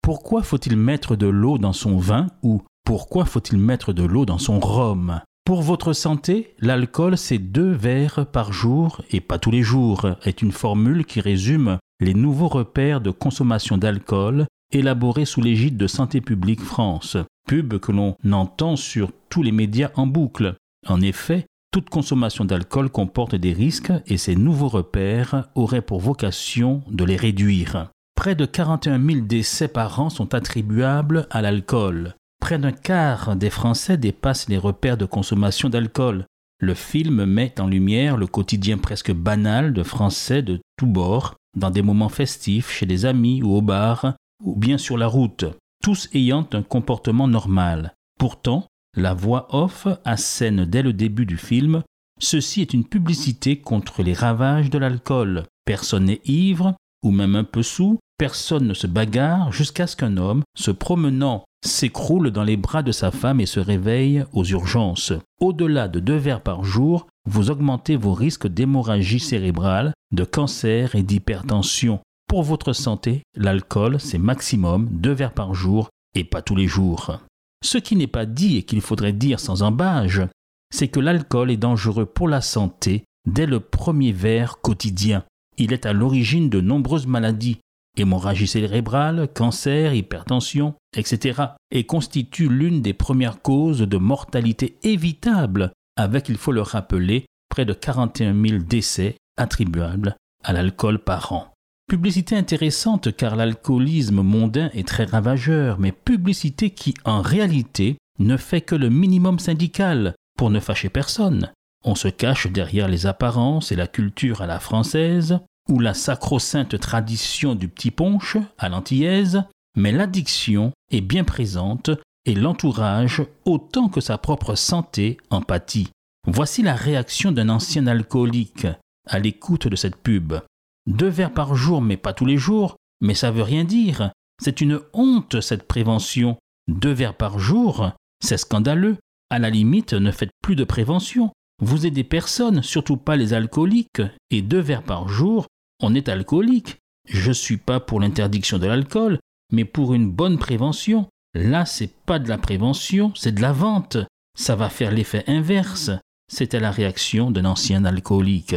Pourquoi faut-il mettre de l'eau dans son vin ou pourquoi faut-il mettre de l'eau dans son rhum? Pour votre santé, l'alcool, c'est 2 verres par jour et pas tous les jours, est une formule qui résume les nouveaux repères de consommation d'alcool élaborés sous l'égide de Santé publique France, pub que l'on entend sur tous les médias en boucle. En effet, toute consommation d'alcool comporte des risques et ces nouveaux repères auraient pour vocation de les réduire. Près de 41 000 décès par an sont attribuables à l'alcool. Près d'1/4 des Français dépassent les repères de consommation d'alcool. Le film met en lumière le quotidien presque banal de Français de tous bords, dans des moments festifs, chez des amis ou au bar, ou bien sur la route, tous ayant un comportement normal. Pourtant, la voix off assène dès le début du film « Ceci est une publicité contre les ravages de l'alcool. Personne n'est ivre, ou même un peu saoul, personne ne se bagarre jusqu'à ce qu'un homme, se promenant, s'écroule dans les bras de sa femme et se réveille aux urgences. Au-delà de 2 verres par jour, vous augmentez vos risques d'hémorragie cérébrale, de cancer et d'hypertension. Pour votre santé, l'alcool, c'est maximum 2 verres par jour et pas tous les jours. » Ce qui n'est pas dit et qu'il faudrait dire sans embâge, c'est que l'alcool est dangereux pour la santé dès le premier verre quotidien. Il est à l'origine de nombreuses maladies, hémorragie cérébrale, cancer, hypertension, etc. et constitue l'une des premières causes de mortalité évitable avec, il faut le rappeler, près de 41 000 décès attribuables à l'alcool par an. Publicité intéressante car l'alcoolisme mondain est très ravageur, mais publicité qui, en réalité, ne fait que le minimum syndical pour ne fâcher personne. On se cache derrière les apparences et la culture à la française, ou la sacro-sainte tradition du petit punch à l'antillaise, mais l'addiction est bien présente et l'entourage autant que sa propre santé en pâtit. Voici la réaction d'un ancien alcoolique à l'écoute de cette pub. 2 verres par jour, mais pas tous les jours, mais ça veut rien dire. C'est une honte, cette prévention. 2 verres par jour, c'est scandaleux. À la limite, ne faites plus de prévention. Vous aidez personne, surtout pas les alcooliques. Et 2 verres par jour, on est alcoolique. Je suis pas pour l'interdiction de l'alcool, mais pour une bonne prévention. Là, c'est pas de la prévention, c'est de la vente. Ça va faire l'effet inverse. C'était la réaction d'un ancien alcoolique.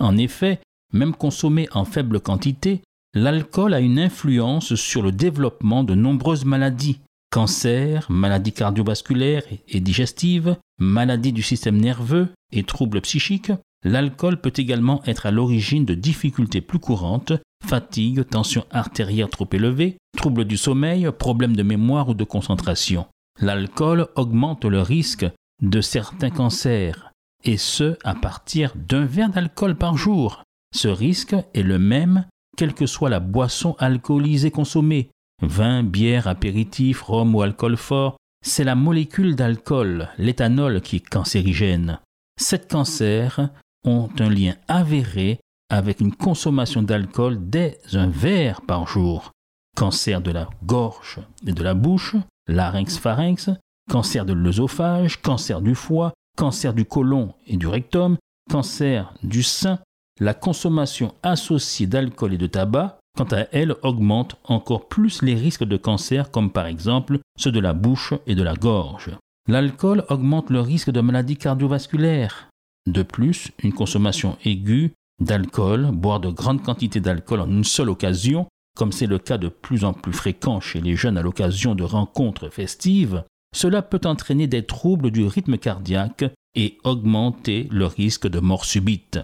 En effet, même consommé en faible quantité, l'alcool a une influence sur le développement de nombreuses maladies. Cancer, maladies cardiovasculaires et digestives, maladies du système nerveux et troubles psychiques. L'alcool peut également être à l'origine de difficultés plus courantes, fatigue, tension artérielle trop élevée, troubles du sommeil, problèmes de mémoire ou de concentration. L'alcool augmente le risque de certains cancers, et ce à partir d'1 verre d'alcool par jour. Ce risque est le même, quelle que soit la boisson alcoolisée consommée. Vin, bière, apéritif, rhum ou alcool fort, c'est la molécule d'alcool, l'éthanol, qui est cancérigène. 7 cancers ont un lien avéré avec une consommation d'alcool dès 1 verre par jour. Cancer de la gorge et de la bouche, larynx, pharynx, cancer de l'œsophage, cancer du foie, cancer du côlon et du rectum, cancer du sein. La consommation associée d'alcool et de tabac, quant à elle, augmente encore plus les risques de cancer, comme par exemple ceux de la bouche et de la gorge. L'alcool augmente le risque de maladies cardiovasculaires. De plus, une consommation aiguë d'alcool, boire de grandes quantités d'alcool en une seule occasion, comme c'est le cas de plus en plus fréquent chez les jeunes à l'occasion de rencontres festives, cela peut entraîner des troubles du rythme cardiaque et augmenter le risque de mort subite.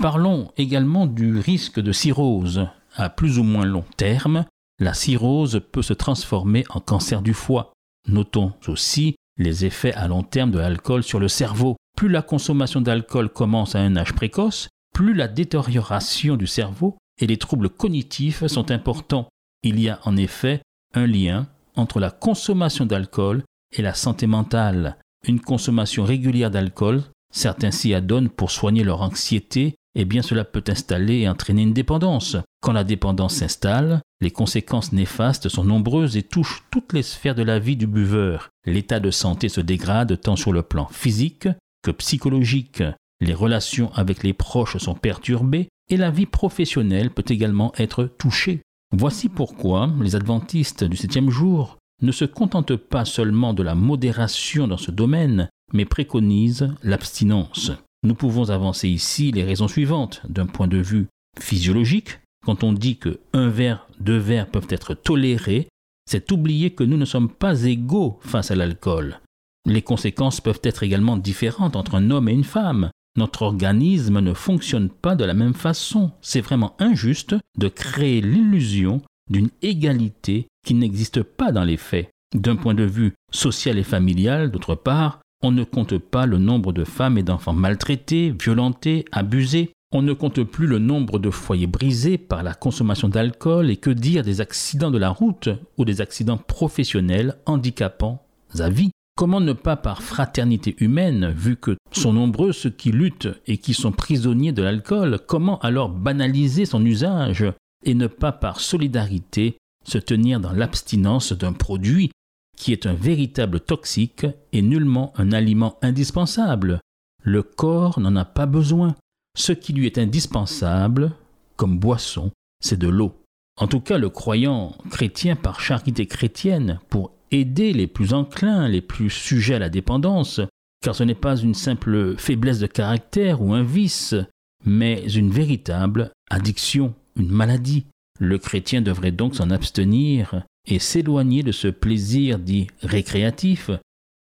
Parlons également du risque de cirrhose. À plus ou moins long terme, la cirrhose peut se transformer en cancer du foie. Notons aussi les effets à long terme de l'alcool sur le cerveau. Plus la consommation d'alcool commence à un âge précoce, plus la détérioration du cerveau et les troubles cognitifs sont importants. Il y a en effet un lien entre la consommation d'alcool et la santé mentale. Une consommation régulière d'alcool, certains s'y adonnent pour soigner leur anxiété, eh bien cela peut installer et entraîner une dépendance. Quand la dépendance s'installe, les conséquences néfastes sont nombreuses et touchent toutes les sphères de la vie du buveur. L'état de santé se dégrade tant sur le plan physique que psychologique. Les relations avec les proches sont perturbées et la vie professionnelle peut également être touchée. Voici pourquoi les Adventistes du Septième Jour ne se contentent pas seulement de la modération dans ce domaine, mais préconisent l'abstinence. Nous pouvons avancer ici les raisons suivantes. D'un point de vue physiologique, quand on dit que 1 verre, 2 verres peuvent être tolérés, c'est oublier que nous ne sommes pas égaux face à l'alcool. Les conséquences peuvent être également différentes entre un homme et une femme. Notre organisme ne fonctionne pas de la même façon. C'est vraiment injuste de créer l'illusion d'une égalité qui n'existe pas dans les faits. D'un point de vue social et familial, d'autre part, on ne compte pas le nombre de femmes et d'enfants maltraités, violentés, abusés. On ne compte plus le nombre de foyers brisés par la consommation d'alcool et que dire des accidents de la route ou des accidents professionnels handicapants à vie. Comment ne pas par fraternité humaine, vu que sont nombreux ceux qui luttent et qui sont prisonniers de l'alcool, comment alors banaliser son usage et ne pas par solidarité se tenir dans l'abstinence d'un produit qui est un véritable toxique et nullement un aliment indispensable. Le corps n'en a pas besoin. Ce qui lui est indispensable, comme boisson, c'est de l'eau. En tout cas, le croyant chrétien, par charité chrétienne, pour aider les plus enclins, les plus sujets à la dépendance, car ce n'est pas une simple faiblesse de caractère ou un vice, mais une véritable addiction, une maladie. Le chrétien devrait donc s'en abstenir et s'éloigner de ce plaisir dit récréatif,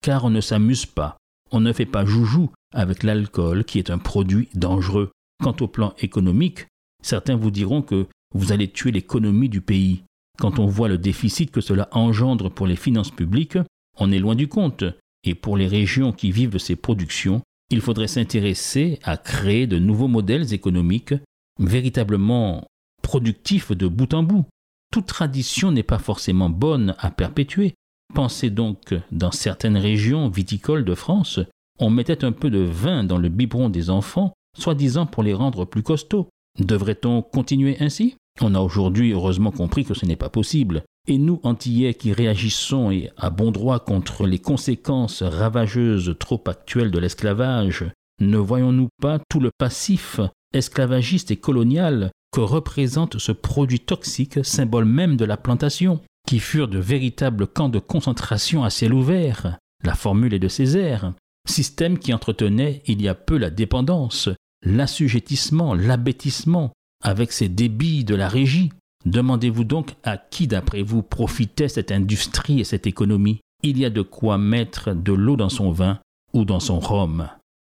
car on ne s'amuse pas, on ne fait pas joujou avec l'alcool qui est un produit dangereux. Quant au plan économique, certains vous diront que vous allez tuer l'économie du pays. Quand on voit le déficit que cela engendre pour les finances publiques, on est loin du compte. Et pour les régions qui vivent de ces productions, il faudrait s'intéresser à créer de nouveaux modèles économiques véritablement productifs de bout en bout. Toute tradition n'est pas forcément bonne à perpétuer. Pensez donc que dans certaines régions viticoles de France, on mettait un peu de vin dans le biberon des enfants, soi-disant pour les rendre plus costauds. Devrait-on continuer ainsi ? On a aujourd'hui heureusement compris que ce n'est pas possible. Et nous, Antillais, qui réagissons et à bon droit contre les conséquences ravageuses trop actuelles de l'esclavage, ne voyons-nous pas tout le passif esclavagiste et colonial que représente ce produit toxique, symbole même de la plantation, qui furent de véritables camps de concentration à ciel ouvert, la formule est de Césaire, système qui entretenait il y a peu la dépendance, l'assujettissement, l'abêtissement, avec ses débits de la régie. Demandez-vous donc à qui, d'après vous, profitait cette industrie et cette économie. Il y a de quoi mettre de l'eau dans son vin ou dans son rhum.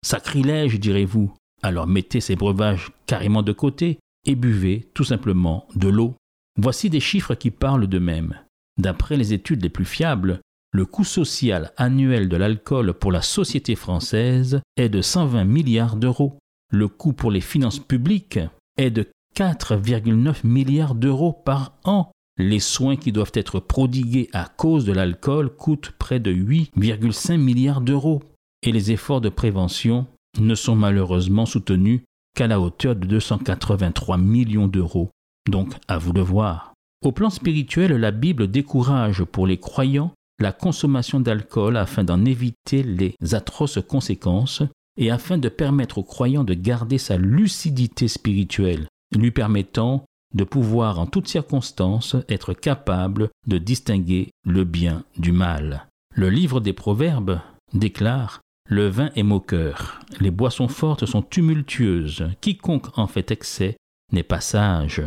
Sacrilège, direz-vous. Alors mettez ces breuvages carrément de côté et buvez tout simplement de l'eau. Voici des chiffres qui parlent d'eux-mêmes. D'après les études les plus fiables, le coût social annuel de l'alcool pour la société française est de 120 milliards d'euros. Le coût pour les finances publiques est de 4,9 milliards d'euros par an. Les soins qui doivent être prodigués à cause de l'alcool coûtent près de 8,5 milliards d'euros. Et les efforts de prévention ne sont malheureusement soutenus qu'à la hauteur de 283 millions d'euros. Donc, à vous de voir. Au plan spirituel, la Bible décourage pour les croyants la consommation d'alcool afin d'en éviter les atroces conséquences et afin de permettre aux croyants de garder sa lucidité spirituelle, lui permettant de pouvoir en toutes circonstances être capable de distinguer le bien du mal. Le livre des Proverbes déclare « Le vin est moqueur, les boissons fortes sont tumultueuses, quiconque en fait excès n'est pas sage. »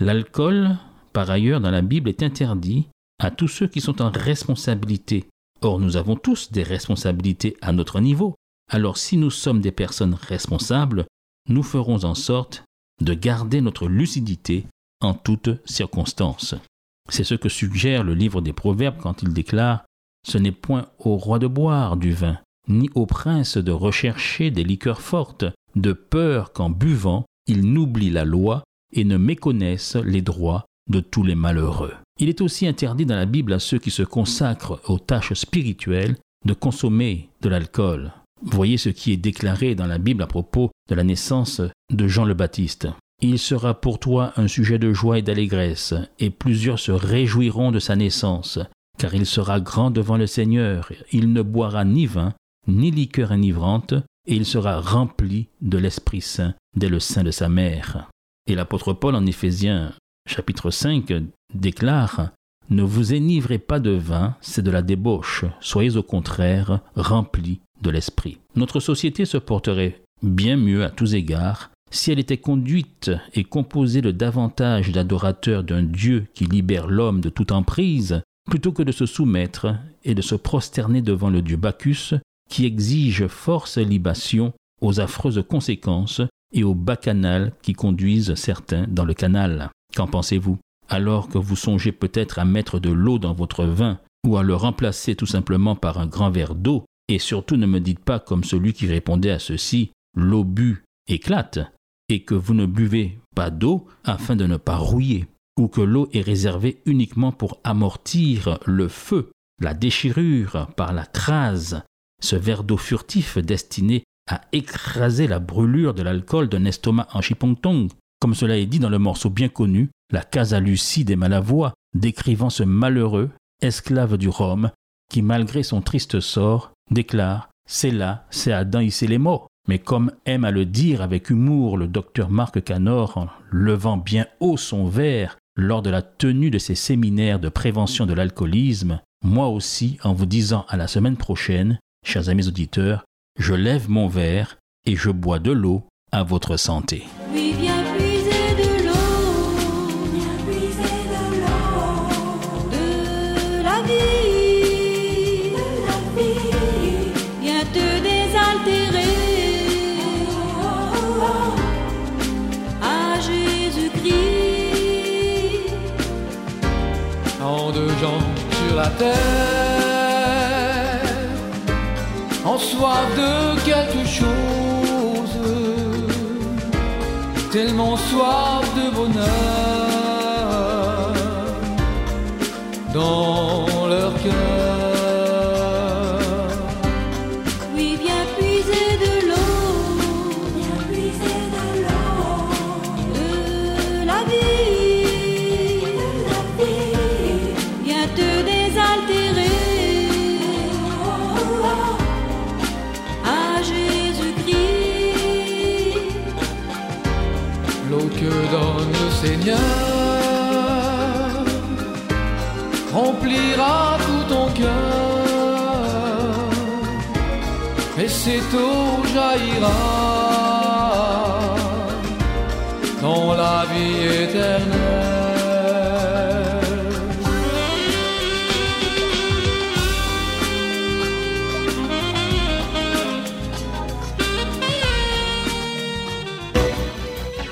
L'alcool, par ailleurs dans la Bible, est interdit à tous ceux qui sont en responsabilité. Or, nous avons tous des responsabilités à notre niveau. Alors, si nous sommes des personnes responsables, nous ferons en sorte de garder notre lucidité en toutes circonstances. C'est ce que suggère le livre des Proverbes quand il déclare « Ce n'est point au roi de boire du vin, ni au prince de rechercher des liqueurs fortes, de peur qu'en buvant, il n'oublie la loi et ne méconnaisse les droits de tous les malheureux. » Il est aussi interdit dans la Bible à ceux qui se consacrent aux tâches spirituelles de consommer de l'alcool. Voyez ce qui est déclaré dans la Bible à propos de la naissance de Jean le Baptiste. « Il sera pour toi un sujet de joie et d'allégresse, et plusieurs se réjouiront de sa naissance, car il sera grand devant le Seigneur, il ne boira ni vin, ni liqueur enivrante, et il sera rempli de l'Esprit Saint dès le sein de sa mère. » Et l'apôtre Paul en Éphésiens chapitre 5 déclare « Ne vous énivrez pas de vin, c'est de la débauche, soyez au contraire remplis de l'Esprit. » Notre société se porterait bien mieux à tous égards si elle était conduite et composée de davantage d'adorateurs d'un Dieu qui libère l'homme de toute emprise, plutôt que de se soumettre et de se prosterner devant le dieu Bacchus, qui exige force et libation aux affreuses conséquences et aux bacchanales qui conduisent certains dans le canal. Qu'en pensez-vous? Alors que vous songez peut-être à mettre de l'eau dans votre vin ou à le remplacer tout simplement par un grand verre d'eau, et surtout ne me dites pas comme celui qui répondait à ceci, « L'eau bue éclate ». Et que vous ne buvez pas d'eau afin de ne pas rouiller, ou que l'eau est réservée uniquement pour amortir le feu, la déchirure par la crase, ce verre d'eau furtif destiné à écraser la brûlure de l'alcool d'un estomac en chiponctong, comme cela est dit dans le morceau bien connu, la Casa Lucie des Malavoie, décrivant ce malheureux, esclave du Rhum, qui malgré son triste sort, déclare « C'est là, c'est Adam et c'est les morts ». Mais comme aime à le dire avec humour le docteur Marc Canor en levant bien haut son verre lors de la tenue de ses séminaires de prévention de l'alcoolisme, moi aussi en vous disant à la semaine prochaine, chers amis auditeurs, je lève mon verre et je bois de l'eau à votre santé. Oui, bien. La terre en soif de quelque chose, tellement soif de bonheur dans leur cœur. Oui, viens puiser de l'eau, viens puiser de l'eau de la vie. Seigneur, remplira tout ton cœur, et cette eau jaillira dans la vie éternelle.